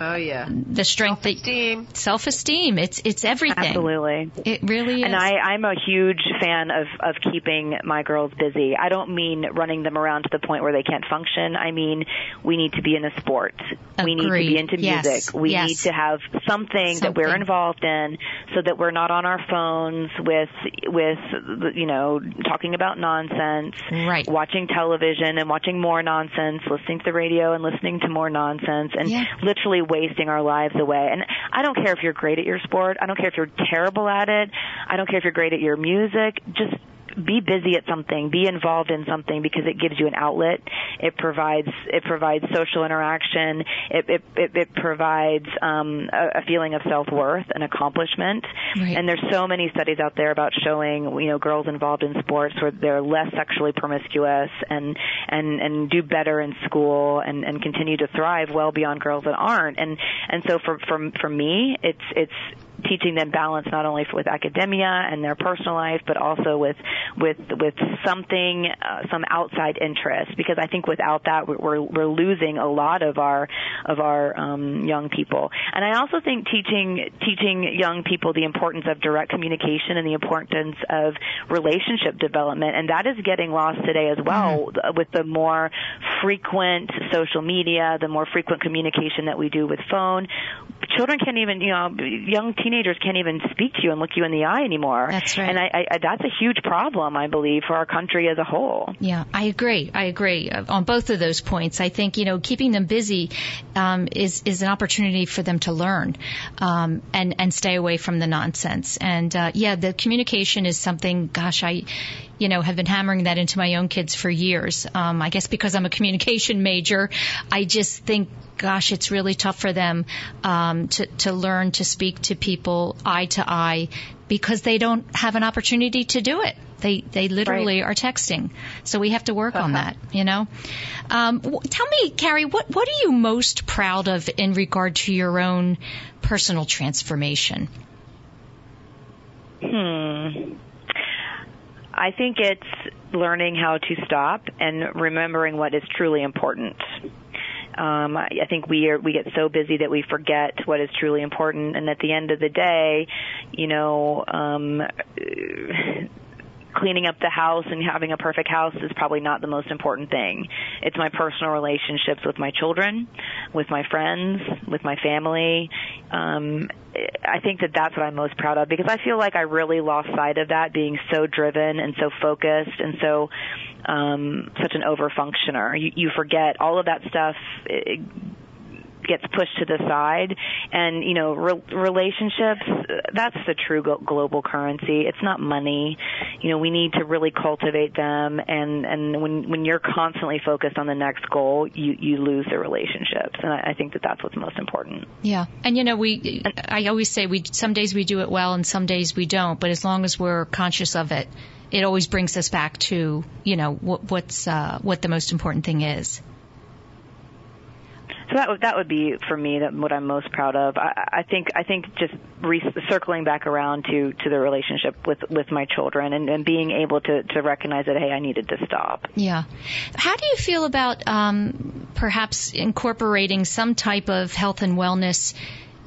oh yeah, the strength, self-esteem. That, self-esteem. It's it's everything. Absolutely. It really is. And I, I'm a huge fan of, of keeping my girls busy. I don't mean running them around to the point where they can't function. I mean, we need to be in a sport. Agreed. We need to be into music. Yes. We yes. need to have something, something that we're involved in, so that we're not on our phones with, with, you know, talking about nonsense, right. watching television and watching more nonsense, listening to the radio and listening to more nonsense, and yeah. literally wasting our lives away. And I don't care if you're great at your sport. I don't care if you're terrible at it. I don't care if you're great at your music. Just be busy at something, be involved in something, because it gives you an outlet. It provides it provides social interaction. It it, it, it provides um, a, a feeling of self-worth and accomplishment. Right. And there's so many studies out there about showing, you know, girls involved in sports where they're less sexually promiscuous and and, and do better in school and, and continue to thrive well beyond girls that aren't. And and so for for for me, it's it's. teaching them balance not only with academia and their personal life, but also with with with something, uh, some outside interest. Because I think without that, we're we're losing a lot of our of our um, young people. And I also think teaching teaching young people the importance of direct communication and the importance of relationship development, and that is getting lost today as well, mm-hmm. with the more frequent social media, the more frequent communication that we do with phone. Children can't even, you know, young teenagers. Teenagers can't even speak to you and look you in the eye anymore. That's right. And I, I, that's a huge problem, I believe, for our country as a whole. Yeah, I agree. I agree on both of those points. I think, you know, keeping them busy um, is is an opportunity for them to learn um, and, and stay away from the nonsense. And, uh, yeah, the communication is something, gosh, I... you know, have been hammering that into my own kids for years. Um, I guess because I'm a communication major, I just think, gosh, it's really tough for them um, to, to learn to speak to people eye to eye because they don't have an opportunity to do it. They they literally right. are texting. So we have to work uh-huh. on that, you know. Um, tell me, Cary, what, what are you most proud of in regard to your own personal transformation? Hmm. I think it's learning how to stop and remembering what is truly important. Um, I think we are, we get so busy that we forget what is truly important. And at the end of the day, you know, um, cleaning up the house and having a perfect house is probably not the most important thing. It's my personal relationships with my children, with my friends, with my family. Um, I think that that's what I'm most proud of, because I feel like I really lost sight of that, being so driven and so focused and so um, such an over-functioner. You, you forget all of that stuff. It, gets pushed to the side. And, you know, re- relationships, that's the true go- global currency. It's not money. You know, we need to really cultivate them. And, and when, when you're constantly focused on the next goal, you, you lose the relationships. And I, I think that that's what's most important. Yeah. And, you know, we, I always say we, some days we do it well and some days we don't, but as long as we're conscious of it, it always brings us back to, you know, what, what's, uh, what the most important thing is. So that would, that would be, for me, that what I'm most proud of. I, I think I think just re- circling back around to, to the relationship with, with my children and, and being able to, to recognize that, hey, I needed to stop. Yeah. How do you feel about um, perhaps incorporating some type of health and wellness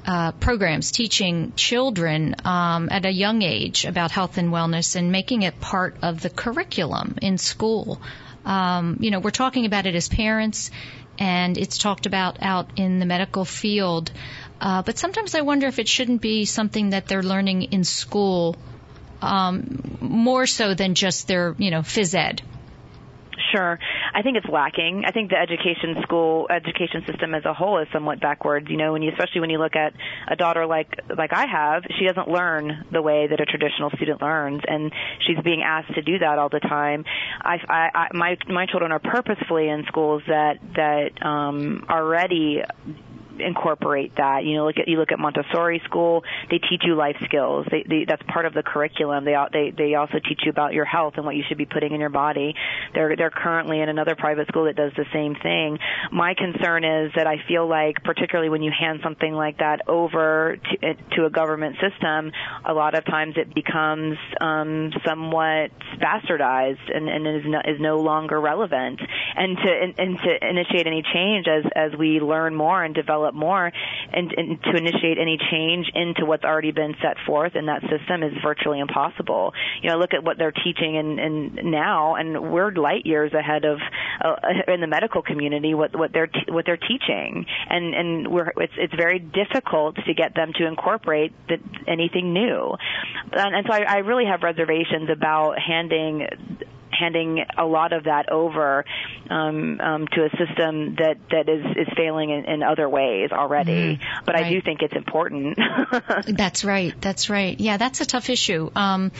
uh, programs, teaching children um, at a young age about health and wellness and making it part of the curriculum in school? Um, you know, we're talking about it as parents, and it's talked about out in the medical field. Uh, but sometimes I wonder if it shouldn't be something that they're learning in school um, more so than just their, you know, phys ed. Sure. I think it's lacking. I think the education school education system as a whole is somewhat backwards. You know, when you, especially when you look at a daughter like like I have, she doesn't learn the way that a traditional student learns, and she's being asked to do that all the time. I, I, I my my children are purposefully in schools that that um, already incorporate that. You know, look at you look at Montessori School. They teach you life skills. They, they, that's part of the curriculum. They they they also teach you about your health and what you should be putting in your body. They're they're currently in another private school that does the same thing. My concern is that I feel like, particularly when you hand something like that over to, to a government system, a lot of times it becomes um, somewhat bastardized and, and is no, is no longer relevant. And to and, and to initiate any change as as we learn more and develop more and, and to initiate any change into what's already been set forth in that system is virtually impossible. You know, look at what they're teaching in, in now, and we're light years ahead of uh, in the medical community what what they're t- what they're teaching, and and we're it's it's very difficult to get them to incorporate the, anything new, and, and so I, I really have reservations about handing handing a lot of that over um, um, to a system that, that is, is failing in, in other ways already. Mm-hmm. But right. I do think it's important. That's right. That's right. Yeah, that's a tough issue. Um,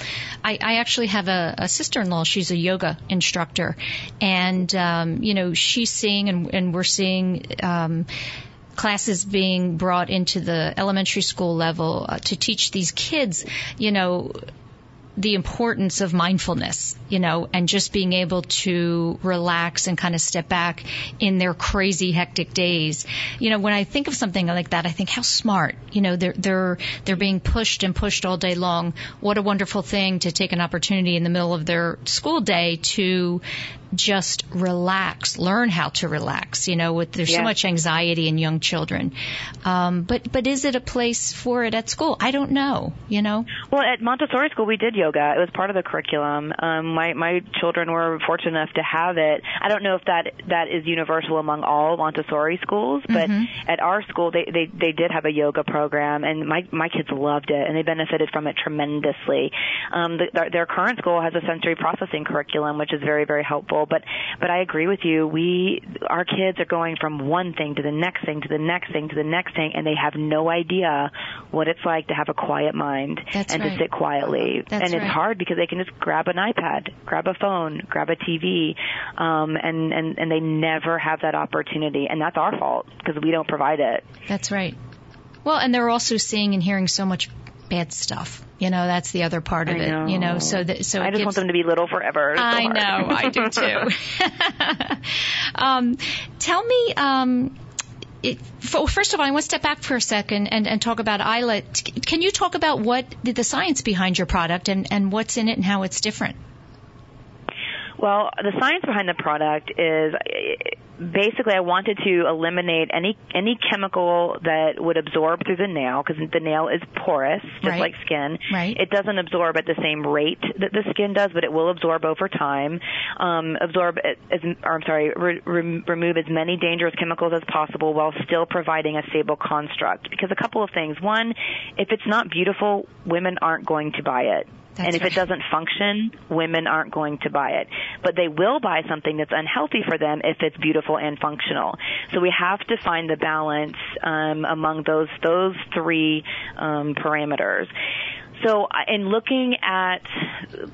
I, I actually have a, a sister-in-law. She's a yoga instructor. And, um, you know, she's seeing and, and we're seeing um, classes being brought into the elementary school level uh, to teach these kids, you know, the importance of mindfulness, you know, and just being able to relax and kind of step back in their crazy, hectic days. You know, when I think of something like that, I think how smart, you know, they're, they're, they're being pushed and pushed all day long. What a wonderful thing to take an opportunity in the middle of their school day to just relax, learn how to relax, you know, with, there's yeah. so much anxiety in young children. Um, but, but is it a place for it at school? I don't know, you know. Well, at Montessori School, we did yoga. It was part of the curriculum. Um, my, my children were fortunate enough to have it. I don't know if that, that is universal among all Montessori schools, but mm-hmm. at our school, they, they, they did have a yoga program, and my, my kids loved it, and they benefited from it tremendously. Um, the, their current school has a sensory processing curriculum, which is very, very helpful. But but I agree with you. We our kids are going from one thing to the next thing to the next thing to the next thing, and they have no idea what it's like to have a quiet mind That's and right. to sit quietly. That's and it's right. hard because they can just grab an iPad, grab a phone, grab a T V, um, and, and, and they never have that opportunity. And that's our fault because we don't provide it. That's right. Well, and they're also seeing and hearing so much bad stuff. You know, that's the other part of it, you know, so that, so I just gives, want them to be little forever. So I hard. know. I do too. um, tell me, um, it, for, first of all, I want to step back for a second and, and talk about Isla. Can you talk about what the science behind your product and, and what's in it and how it's different? Well, the science behind the product is basically I wanted to eliminate any any chemical that would absorb through the nail because the nail is porous, just right. like skin. Right. It doesn't absorb at the same rate that the skin does, but it will absorb over time. Um, absorb, as, or I'm sorry, re- re- remove as many dangerous chemicals as possible while still providing a stable construct. Because a couple of things: one, if it's not beautiful, women aren't going to buy it. That's and if right. it doesn't function, women aren't going to buy it. But they will buy something that's unhealthy for them if it's beautiful and functional. So we have to find the balance um, among those those three um, parameters. So in looking at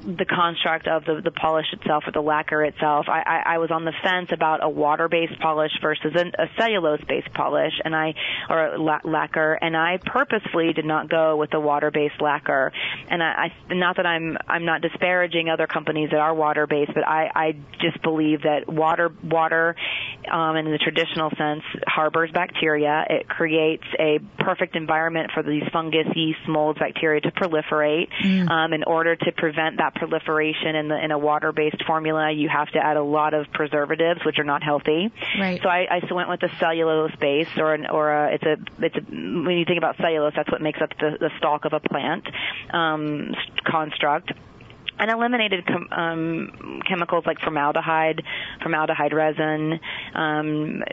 the construct of the, the polish itself or the lacquer itself, I, I, I was on the fence about a water-based polish versus an, a cellulose-based polish, and I or la- lacquer, and I purposefully did not go with the water-based lacquer. And I, I not that I'm I'm not disparaging other companies that are water-based, but I, I just believe that water water, um, in the traditional sense, harbors bacteria. It creates a perfect environment for these fungus, yeast, molds, bacteria to proliferate. Mm. Um, in order to prevent that proliferation in, the, in a water-based formula, you have to add a lot of preservatives, which are not healthy. Right. So I, I still went with the cellulose base, or an, or a, it's a it's a, when you think about cellulose, that's what makes up the, the stalk of a plant um, construct. And eliminated com- um, chemicals like formaldehyde, formaldehyde resin, um,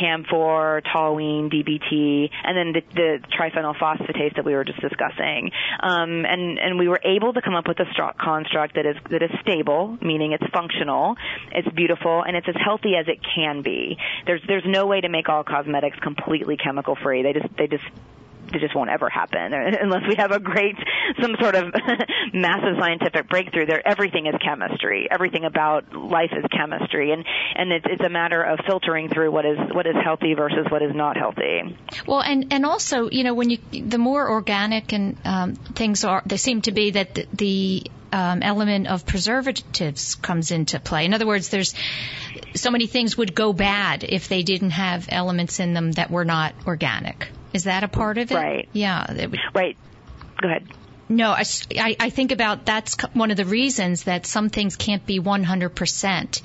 camphor, toluene, D B T, and then the, the triphenyl phosphate that we were just discussing. Um, and, and we were able to come up with a stru- construct that is that is stable, meaning it's functional, it's beautiful, and it's as healthy as it can be. There's there's no way to make all cosmetics completely chemical free. They just they just It just won't ever happen unless we have a great, some sort of massive scientific breakthrough. There, everything is chemistry. Everything about life is chemistry, and and it's, it's a matter of filtering through what is what is healthy versus what is not healthy. Well, and, and also, you know, when you the more organic and um, things are, they seem to be that the. the Um, element of preservatives comes into play. In other words, there's so many things would go bad if they didn't have elements in them that were not organic. Is that a part of it? Right. Yeah. It would... Right. Go ahead. No, I, I, I think about that's one of the reasons that some things can't be one hundred percent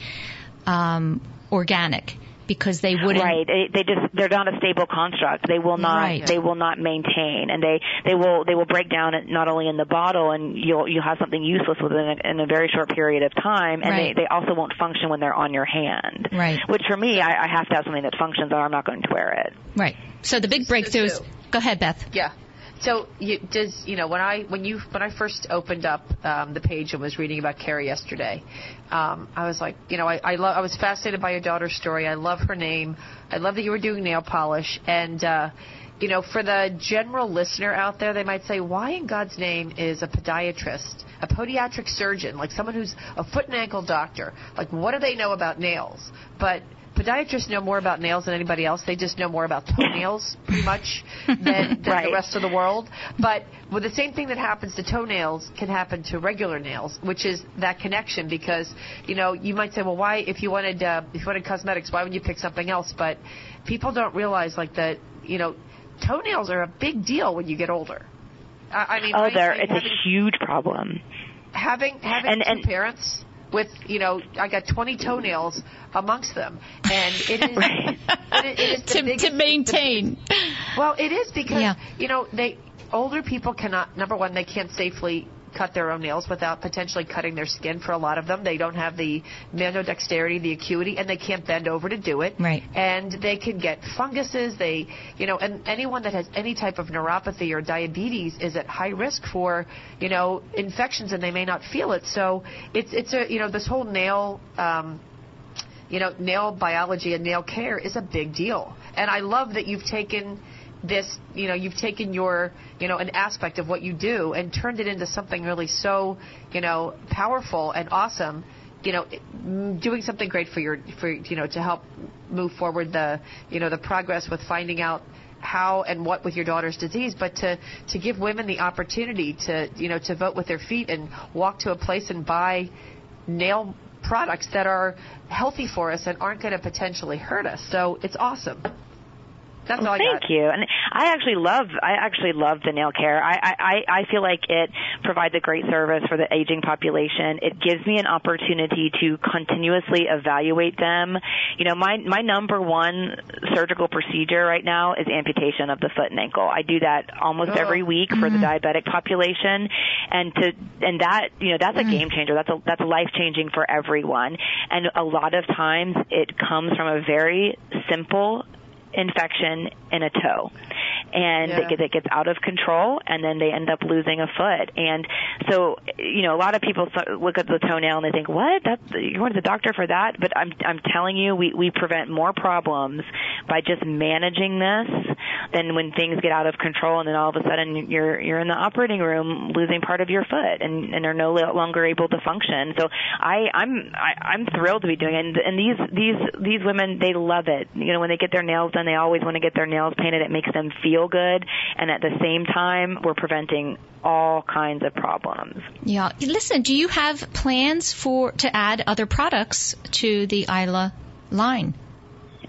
um, organic. Because they wouldn't. Right. They just, they're not a stable construct. They will not, right. they will not maintain. And they, they will, they will break down not only in the bottle, and you'll, you'll have something useless within a, in a very short period of time. And right. they, they also won't function when they're on your hand. Right. Which for me, I, I have to have something that functions or I'm not going to wear it. Right. So the big breakthrough is, go ahead, Beth. Yeah. So you, does you know when I when you when I first opened up um, the page and was reading about Cary yesterday, um, I was like, you know, I I, lo- I was fascinated by your daughter's story. I love her name. I love that you were doing nail polish. And uh, you know, for the general listener out there, they might say, why in God's name is a podiatrist, a podiatric surgeon, like someone who's a foot and ankle doctor? Like, what do they know about nails? But podiatrists know more about nails than anybody else. They just know more about toenails, pretty much, than, than right. the rest of the world. But well, the same thing that happens to toenails can happen to regular nails, which is that connection. Because, you know, you might say, well, why, if you wanted, uh, if you wanted cosmetics, why would you pick something else? But people don't realize, like, that, you know, toenails are a big deal when you get older. I, I mean, oh, they're, it's having, a huge problem. Having having and, two and, parents. With, you know, I got twenty toenails amongst them, and it is, right. it, it is the to, biggest, to maintain. The, well, it is because yeah. you know they older people cannot. Number one, they can't safely cut their own nails without potentially cutting their skin. For a lot of them, they don't have the manual dexterity, the acuity, and they can't bend over to do it. Right. And they can get funguses. They, you know, and anyone that has any type of neuropathy or diabetes is at high risk for, you know, infections, and they may not feel it. So it's it's a you know this whole nail, um, you know, nail biology and nail care is a big deal. And I love that you've taken. This, you know, you've taken your, you know, an aspect of what you do and turned it into something really so, you know, powerful and awesome, you know, doing something great for your, for, you know, to help move forward the, you know, the progress with finding out how and what with your daughter's disease, but to, to give women the opportunity to, you know, to vote with their feet and walk to a place and buy nail products that are healthy for us and aren't going to potentially hurt us. So it's awesome. That's all I got. Thank you. And I actually love I actually love the nail care. I, I, I feel like it provides a great service for the aging population. It gives me an opportunity to continuously evaluate them. You know, my my number one surgical procedure right now is amputation of the foot and ankle. I do that almost oh. every week for mm-hmm. the diabetic population, and to and that you know that's mm-hmm. a game changer. That's a, that's life changing for everyone. And a lot of times it comes from a very simple infection in a toe, and yeah. it gets out of control, and then they end up losing a foot. And so, you know, a lot of people look at the toenail and they think, "What? That's, you went to the doctor for that?" But I'm I'm telling you, we we prevent more problems by just managing this than when things get out of control, and then all of a sudden you're you're in the operating room losing part of your foot, and and are no longer able to function. So I I'm I, I'm thrilled to be doing it. And, and these these these women, they love it. You know, when they get their nails done, they always want to get their nails painted. It makes them feel good, and at the same time, we're preventing all kinds of problems. Yeah. Listen, do you have plans for to add other products to the Isla line?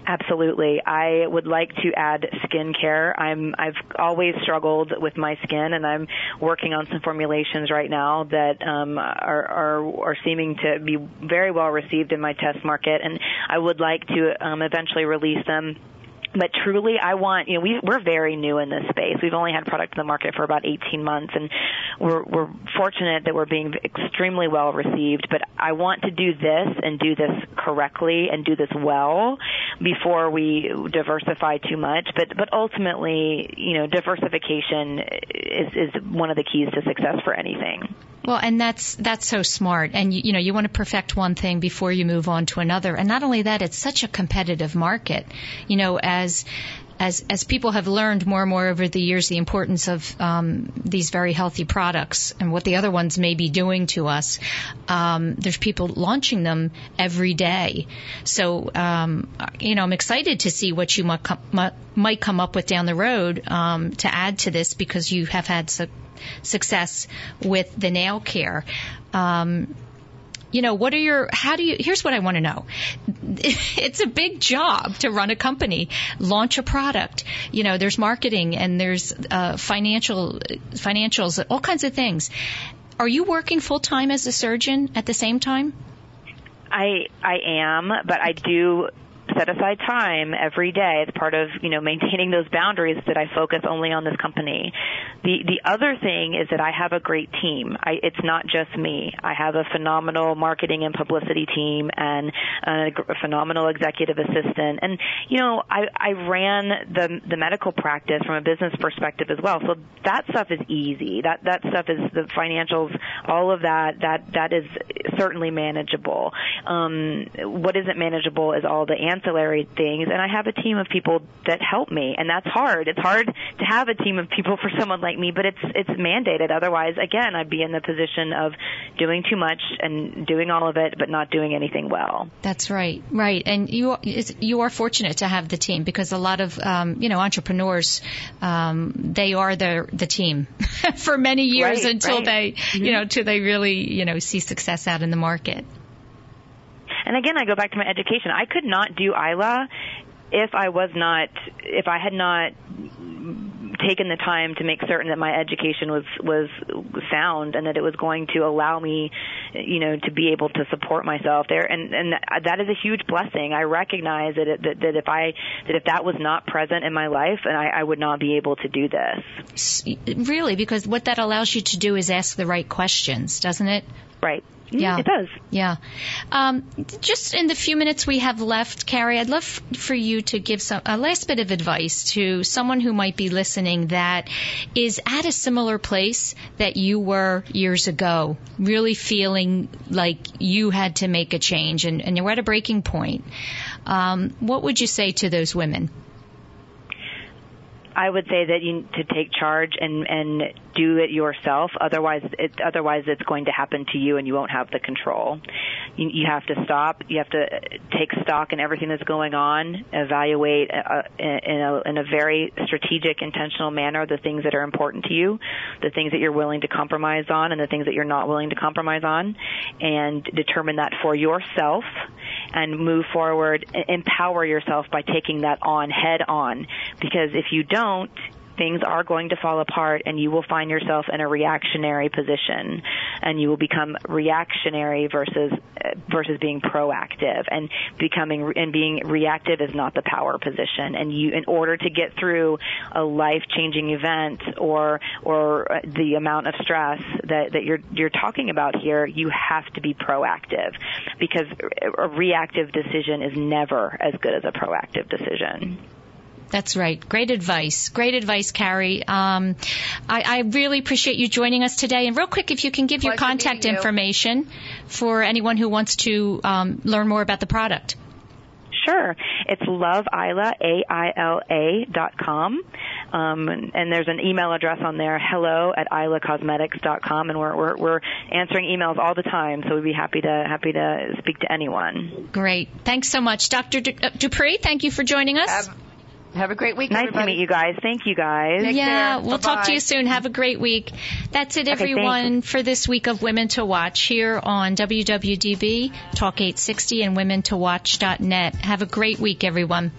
Absolutely. I would like to add skincare. I'm, I've always struggled with my skin, and I'm working on some formulations right now that um, are, are, are seeming to be very well received in my test market, and I would like to um, eventually release them. But truly, I want, you know, we, we're very new in this space. We've only had product in the market for about eighteen months, and we're, we're fortunate that we're being extremely well received. But I want to do this and do this correctly and do this well before we diversify too much. But, but ultimately, you know, diversification is, is one of the keys to success for anything. Well, and that's that's so smart. And, you, you know, you want to perfect one thing before you move on to another. And not only that, it's such a competitive market. You know, as as as people have learned more and more over the years, the importance of um, these very healthy products and what the other ones may be doing to us, um, there's people launching them every day. So, um, you know, I'm excited to see what you might come, might come up with down the road um, to add to this, because you have had so success with the nail care. Um, you know, what are your, how do you, here's what I want to know. It's a big job to run a company, launch a product. You know, there's marketing and there's uh, financial, financials, all kinds of things. Are you working full time as a surgeon at the same time? I, I am, but I do set aside time every day as part of, you know, maintaining those boundaries that I focus only on this company. The the other thing is that I have a great team. I, it's not just me. I have a phenomenal marketing and publicity team and a phenomenal executive assistant. And, you know, I, I ran the the medical practice from a business perspective as well. So that stuff is easy. That that stuff is the financials, all of that, that, that is certainly manageable. Um, what isn't manageable is all the ancillary things. And I have a team of people that help me, and that's hard. It's hard to have a team of people for someone like me, but it's it's mandated. Otherwise, again, I'd be in the position of doing too much and doing all of it, but not doing anything well. That's right, right. And you are, you are fortunate to have the team, because a lot of um, you know entrepreneurs, um, they are the the team for many years right, until right. they mm-hmm. you know until they really you know see success out in the market. And again, I go back to my education. I could not do Isla if I was not, if I had not taken the time to make certain that my education was, was sound and that it was going to allow me, you know, to be able to support myself there. And, and that is a huge blessing. I recognize that, it, that, that if I, that if that was not present in my life, and I, I would not be able to do this. Really, because what that allows you to do is ask the right questions, doesn't it? Right. Yeah, it does. Yeah. Um, just in the few minutes we have left, Cary, I'd love f- for you to give some, a last bit of advice to someone who might be listening that is at a similar place that you were years ago, really feeling like you had to make a change and, and you're at a breaking point. Um, what would you say to those women? I would say that you need to take charge and, and do it yourself. Otherwise, it, otherwise it's going to happen to you, and you won't have the control. You, you have to stop. You have to take stock in everything that's going on. Evaluate uh, in, a, in a very strategic, intentional manner the things that are important to you, the things that you're willing to compromise on, and the things that you're not willing to compromise on, and determine that for yourself. And move forward, empower yourself by taking that on head on. Because if you don't, things are going to fall apart, and you will find yourself in a reactionary position, and you will become reactionary versus versus being proactive. And becoming and being reactive is not the power position. And you, in order to get through a life-changing event or or the amount of stress that, that you're you're talking about here, you have to be proactive, because a reactive decision is never as good as a proactive decision. That's right. Great advice. Great advice, Cary. Um, I, I really appreciate you joining us today. And real quick, if you can give Pleasure your contact information you. for anyone who wants to um, learn more about the product. Sure. It's loveisla, A I L A dot com. Um, and, and there's an email address on there, hello at isla cosmetics dot com. And we're, we're, we're answering emails all the time, so we'd be happy to happy to speak to anyone. Great. Thanks so much. Doctor Du- Dupree, thank you for joining us. Um, Have a great week, Nice everybody. to meet you guys. Thank you, guys. Take yeah, care. we'll Bye-bye. talk to you soon. Have a great week. That's it, everyone, okay, for this week of Women to Watch here on W W D B, Talk eight sixty, and women to watch dot net. Have a great week, everyone.